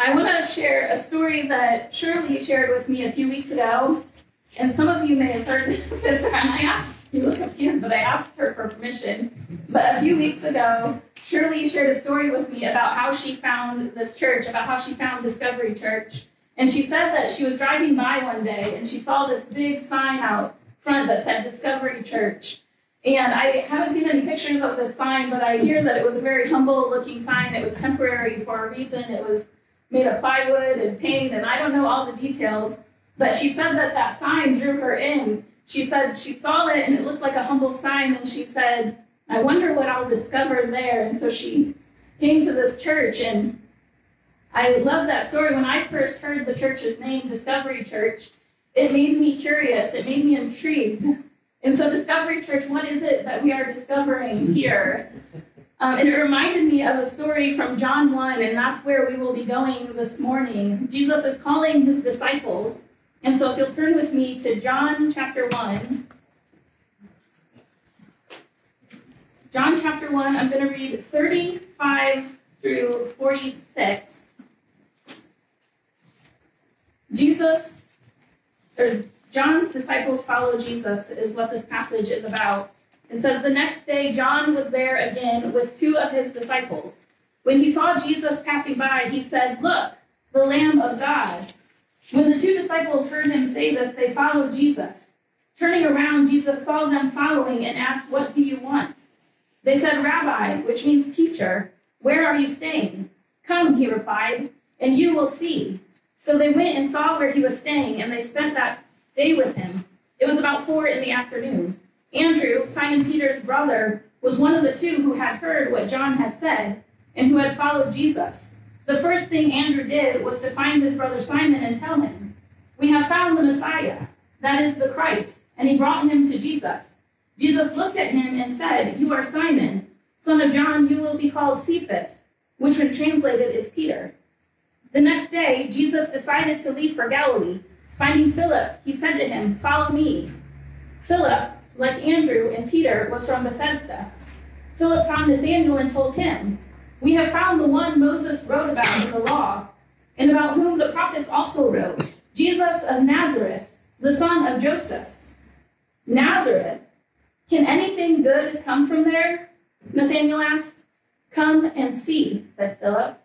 I want to share a story that Shirley shared with me a few weeks ago, and some of you may have heard this. You look confused, but I asked her for permission. But a few weeks ago, Shirley shared a story with me about how she found this church, about how she found Discovery Church. And she said that she was driving by one day, and she saw this big sign out front that said Discovery Church. And I haven't seen any pictures of this sign, but I hear that it was a very humble-looking sign. It was temporary for a reason. It was made of plywood and paint, and I don't know all the details. But she said that that sign drew her in. She said she saw it, and it looked like a humble sign, and she said, I wonder what I'll discover there. And so she came to this church, and I love that story. When I first heard the church's name, Discovery Church, it made me curious. It made me intrigued. And so Discovery Church, what is it that we are discovering here? And it reminded me of a story from John 1, and that's where we will be going this morning. Jesus is calling his disciples. And so if you'll turn with me to John chapter 1. John chapter 1, I'm going to read 35 through 46. John's disciples follow Jesus is what this passage is about. It says, the next day John was there again with two of his disciples. When he saw Jesus passing by, he said, look, the Lamb of God. When the two disciples heard him say this, they followed Jesus. Turning around, Jesus saw them following and asked, what do you want? They said, Rabbi, which means teacher, where are you staying? Come, he replied, and you will see. So they went and saw where he was staying, and they spent that day with him. It was about 4 p.m. Andrew, Simon Peter's brother, was one of the two who had heard what John had said and who had followed Jesus. The first thing Andrew did was to find his brother Simon and tell him, we have found the Messiah, that is the Christ, and he brought him to Jesus. Jesus looked at him and said, you are Simon, son of John, you will be called Cephas, which when translated is Peter. The next day, Jesus decided to leave for Galilee. Finding Philip, he said to him, follow me. Philip, like Andrew and Peter, was from Bethsaida. Philip found Nathanael and told him, we have found the one Moses wrote about in the law, and about whom the prophets also wrote, Jesus of Nazareth, the son of Joseph. Nazareth, can anything good come from there? Nathanael asked. Come and see, said Philip.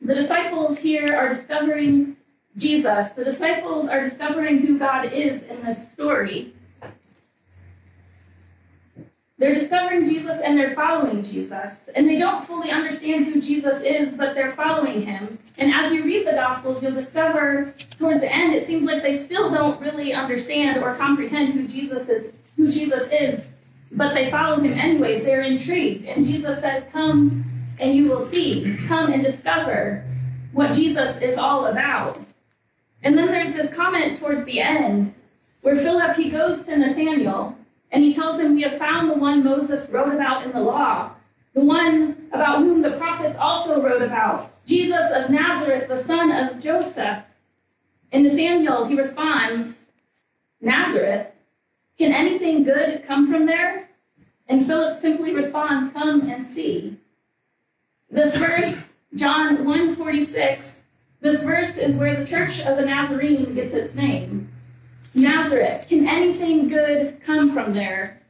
The disciples here are discovering Jesus. The disciples are discovering who God is in this story. They're discovering Jesus and they're following Jesus. And they don't fully understand who Jesus is, but they're following him. And as you read the Gospels, you'll discover towards the end, it seems like they still don't really understand or comprehend who Jesus is, but they follow him anyways. They're intrigued. And Jesus says, come and you will see, come and discover what Jesus is all about. And then there's this comment towards the end where Philip, he goes to Nathanael and he tells him, we have found the one Moses wrote about in the law, the one about whom the prophets also wrote about, Jesus of Nazareth, the son of Joseph. And Nathanael, he responds, Nazareth, can anything good come from there? And Philip simply responds, come and see. This verse, John 1:46, this verse is where the Church of the Nazarene gets its name. Nazareth, can anything good come from there?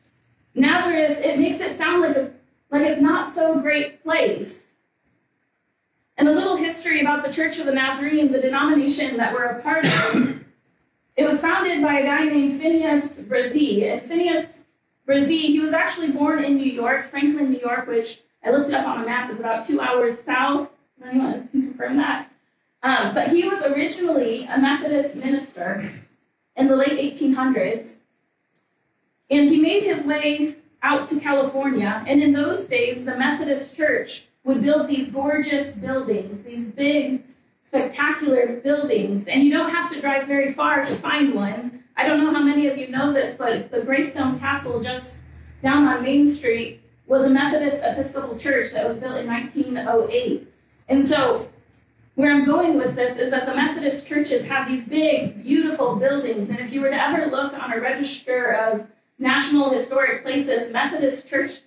Nazareth, it makes it sound like a not so great place. And a little history about the Church of the Nazarene, the denomination that we're a part of. It was founded by a guy named Phineas Bresee. And Phineas Bresee, he was actually born in New York, Franklin, New York, which I looked it up on a map. It's about 2 hours south. Does anyone confirm that? But he was originally a Methodist minister in the late 1800s. And he made his way out to California. And in those days, the Methodist Church would build these gorgeous buildings, these big, spectacular buildings. And you don't have to drive very far to find one. I don't know how many of you know this, but the Greystone Castle just down on Main Street was a Methodist Episcopal church that was built in 1908. And so where I'm going with this is that the Methodist churches have these big, beautiful buildings. And if you were to ever look on a register of National Historic Places, Methodist churches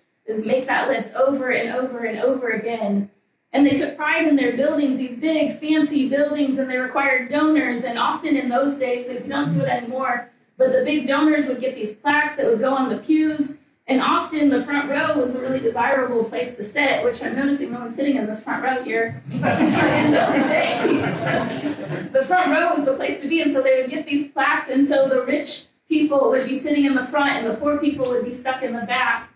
make that list over and over and over again. And they took pride in their buildings, these big, fancy buildings, and they required donors. And often in those days, they don't do it anymore, but the big donors would get these plaques that would go on the pews. And often the front row was a really desirable place to sit, which I'm noticing no one's sitting in this front row here. In those days, the front row was the place to be, and so they would get these plaques, and so the rich people would be sitting in the front, and the poor people would be stuck in the back.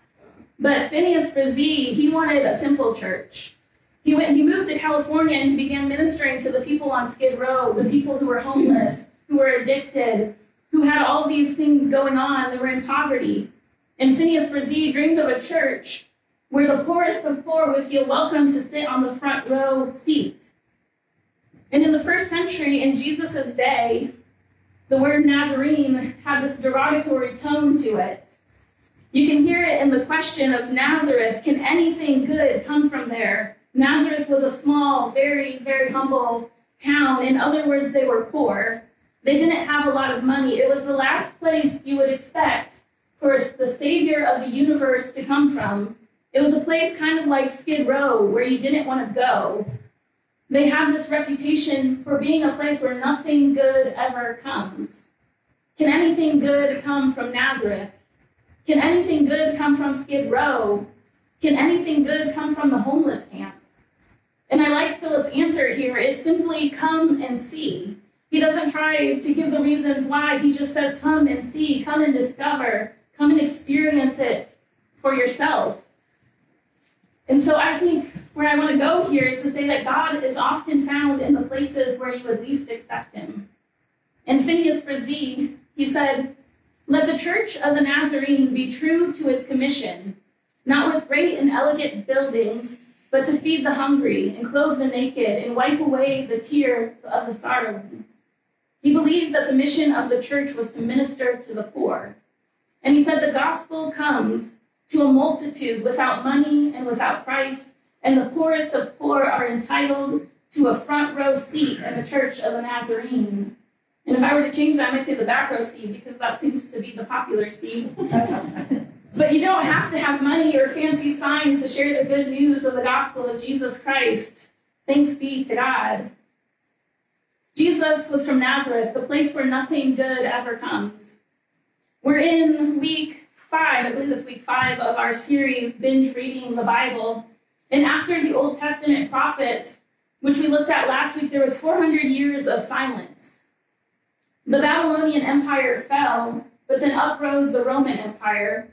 But Phineas Bresee, he wanted a simple church. He moved to California, and he began ministering to the people on Skid Row, the people who were homeless, who were addicted, who had all these things going on, they were in poverty. And Phineas Bresee dreamed of a church where the poorest of poor would feel welcome to sit on the front row seat. And in the first century, in Jesus' day, the word Nazarene had this derogatory tone to it. You can hear it in the question of Nazareth. Can anything good come from there? Nazareth was a small, very, very humble town. In other words, they were poor. They didn't have a lot of money. It was the last place you would expect for the savior of the universe to come from. It was a place kind of like Skid Row, where you didn't want to go. They have this reputation for being a place where nothing good ever comes. Can anything good come from Nazareth? Can anything good come from Skid Row? Can anything good come from the homeless camp? And I like Philip's answer here. It's simply come and see. He doesn't try to give the reasons why. He just says, come and see, come and discover. Come and experience it for yourself. And so I think where I want to go here is to say that God is often found in the places where you would least expect him. And Phineas Bresee, he said, let the church of the Nazarene be true to its commission, not with great and elegant buildings, but to feed the hungry and clothe the naked and wipe away the tears of the sorrowing. He believed that the mission of the church was to minister to the poor. And he said the gospel comes to a multitude without money and without price, and the poorest of poor are entitled to a front row seat in the church of the Nazarene. And if I were to change that, I might say the back row seat, because that seems to be the popular seat. But you don't have to have money or fancy signs to share the good news of the gospel of Jesus Christ. Thanks be to God. Jesus was from Nazareth, the place where nothing good ever comes. We're in week 5, I believe it's week 5 of our series, Binge Reading the Bible. And after the Old Testament prophets, which we looked at last week, there was 400 years of silence. The Babylonian Empire fell, but then uprose the Roman Empire.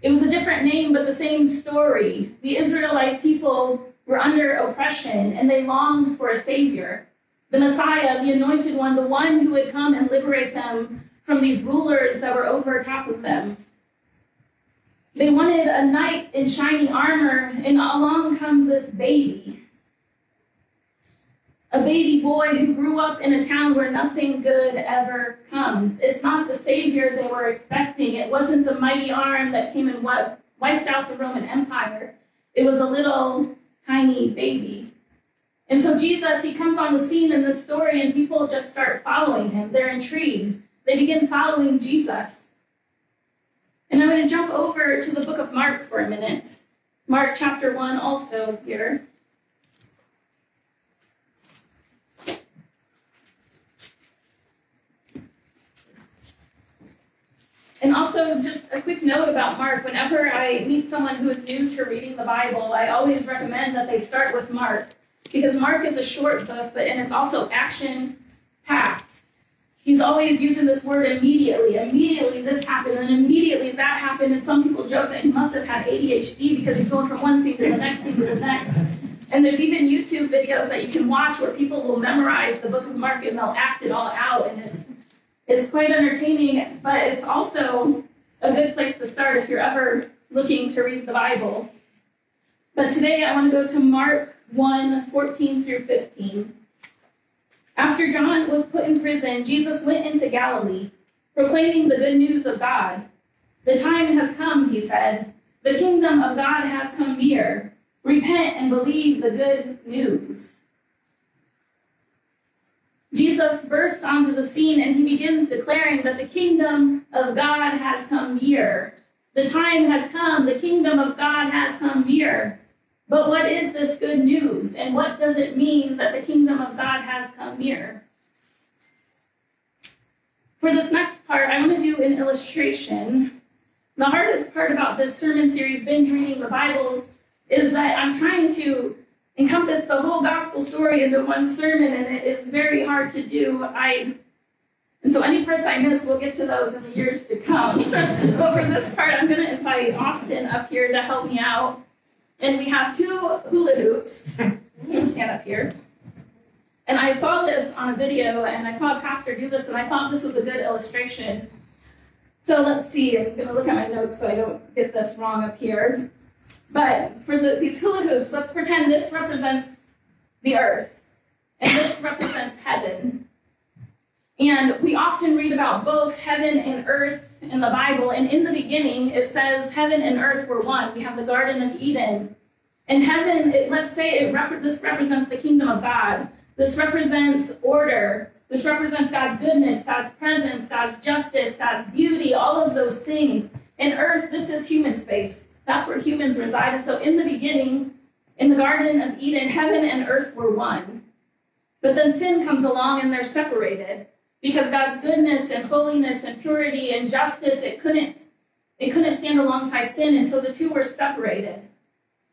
It was a different name, but the same story. The Israelite people were under oppression, and they longed for a savior, the Messiah, the anointed one, the one who would come and liberate them from these rulers that were over top of them. They wanted a knight in shining armor, and along comes this baby. A baby boy who grew up in a town where nothing good ever comes. It's not the savior they were expecting. It wasn't the mighty arm that came and wiped out the Roman Empire. It was a little tiny baby. And so Jesus, he comes on the scene in this story, and people just start following him. They're intrigued. They begin following Jesus. And I'm going to jump over to the book of Mark for a minute. Mark chapter 1 also here. And also just a quick note about Mark. Whenever I meet someone who is new to reading the Bible, I always recommend that they start with Mark, because Mark is a short book, but and it's also action-packed. He's always using this word immediately. Immediately this happened, and immediately that happened. And some people joke that he must have had ADHD, because he's going from one scene to the next scene to the next. And there's even YouTube videos that you can watch where people will memorize the book of Mark and they'll act it all out. And it's quite entertaining, but it's also a good place to start if you're ever looking to read the Bible. But today I want to go to Mark 1:14 through 15. After John was put in prison, Jesus went into Galilee, proclaiming the good news of God. The time has come, he said. The kingdom of God has come near. Repent and believe the good news. Jesus bursts onto the scene, and he begins declaring that the kingdom of God has come near. The time has come. The kingdom of God has come near. But what is this good news? And what does it mean that the kingdom of God has come near? For this next part, I want to do an illustration. The hardest part about this sermon series, Binge Reading the Bible, is that I'm trying to encompass the whole gospel story into one sermon, and it is very hard to do. And so any parts I miss, we'll get to those in the years to come. But for this part, I'm going to invite Austin up here to help me out. And we have two hula hoops. You can stand up here. And I saw this on a video, and I saw a pastor do this, and I thought this was a good illustration. So let's see. I'm going to look at my notes so I don't get this wrong up here. But for these hula hoops, let's pretend this represents the earth, and this represents heaven. And we often read about both heaven and earth in the Bible, and in the beginning it says heaven and earth were one. We have the Garden of Eden. And heaven, this represents the kingdom of God. This represents order. This represents God's goodness, God's presence, God's justice, God's beauty, all of those things. And earth, this is human space. That's where humans reside. And so in the beginning, in the Garden of Eden, heaven and earth were one. But then sin comes along and they're separated. Because God's goodness and holiness and purity and justice, it couldn't stand alongside sin. And so the two were separated.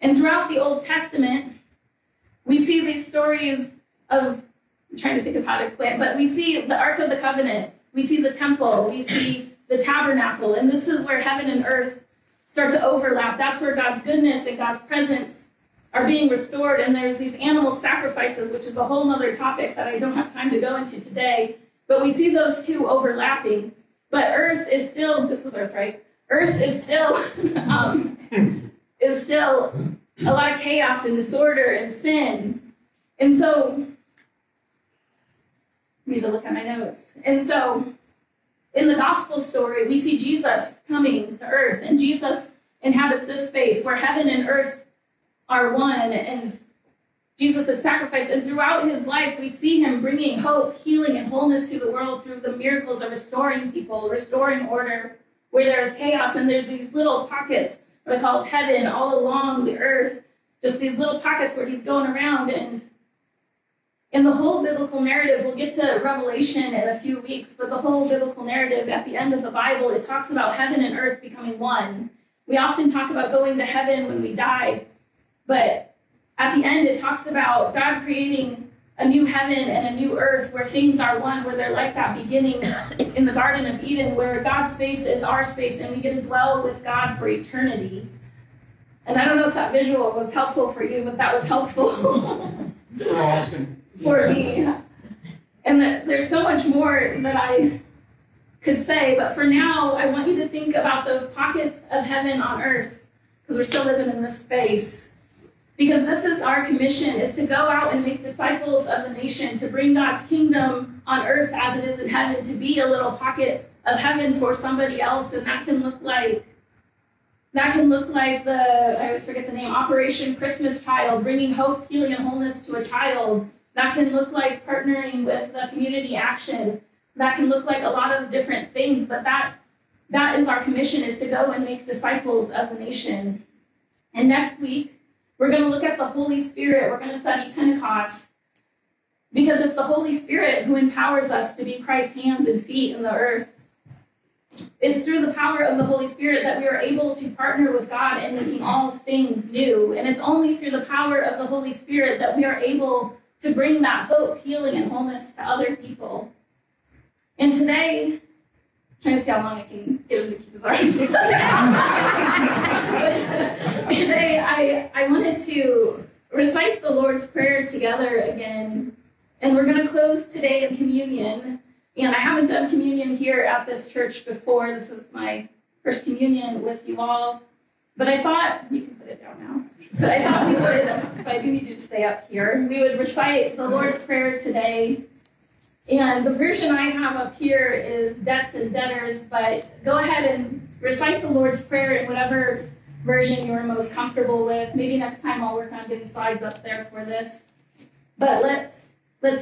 And throughout the Old Testament, we see these stories of, I'm trying to think of how to explain it, but we see the Ark of the Covenant. We see the temple. We see the tabernacle. And this is where heaven and earth start to overlap. That's where God's goodness and God's presence are being restored. And there's these animal sacrifices, which is a whole other topic that I don't have time to go into today. But we see those two overlapping. But earth is still, this was earth, right? Earth is still, a lot of chaos and disorder and sin. And so, I need to look at my notes. And so, in the gospel story, we see Jesus coming to earth, and Jesus inhabits this space where heaven and earth are one, and Jesus is sacrificed. And throughout his life, we see him bringing hope, healing, and wholeness to the world through the miracles of restoring people, restoring order where there is chaos. And there's these little pockets, what I call heaven, all along the earth, just these little pockets where he's going around. And in the whole biblical narrative, we'll get to Revelation in a few weeks, but the whole biblical narrative at the end of the Bible, it talks about heaven and earth becoming one. We often talk about going to heaven when we die, but at the end, it talks about God creating a new heaven and a new earth where things are one, where they're like that beginning in the Garden of Eden, where God's space is our space and we get to dwell with God for eternity. And I don't know if that visual was helpful for you, but that was helpful. For me. And there's so much more that I could say, but for now, I want you to think about those pockets of heaven on earth, because we're still living in this space. Because this is our commission, is to go out and make disciples of the nation, to bring God's kingdom on earth as it is in heaven, to be a little pocket of heaven for somebody else. And that can look like I always forget the name, Operation Christmas Child, bringing hope, healing, and wholeness to a child. That can look like partnering with the community action. That can look like a lot of different things, but that is our commission, is to go and make disciples of the nation. And next week, we're going to look at the Holy Spirit. We're going to study Pentecost, because it's the Holy Spirit who empowers us to be Christ's hands and feet in the earth. It's through the power of the Holy Spirit that we are able to partner with God in making all things new. And it's only through the power of the Holy Spirit that we are able to bring that hope, healing, and wholeness to other people. And today, I'm trying to see how long I can get him to keep his arms. But today, I wanted to recite the Lord's Prayer together again. And we're going to close today in communion. And I haven't done communion here at this church before. This is my first communion with you all. But I thought, you can put it down now. But I thought we would, if I do need you to stay up here, we would recite the Lord's Prayer today. And the version I have up here is debts and debtors, but go ahead and recite the Lord's Prayer in whatever version you're most comfortable with. Maybe next time I'll work on getting slides up there for this. But let's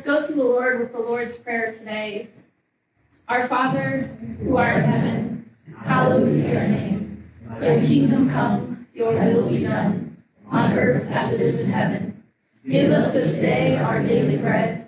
go to the Lord with the Lord's Prayer today. Our Father, who art in heaven, hallowed be your name. Your kingdom come, your will be done. on earth as it is in heaven. Give us this day our daily bread,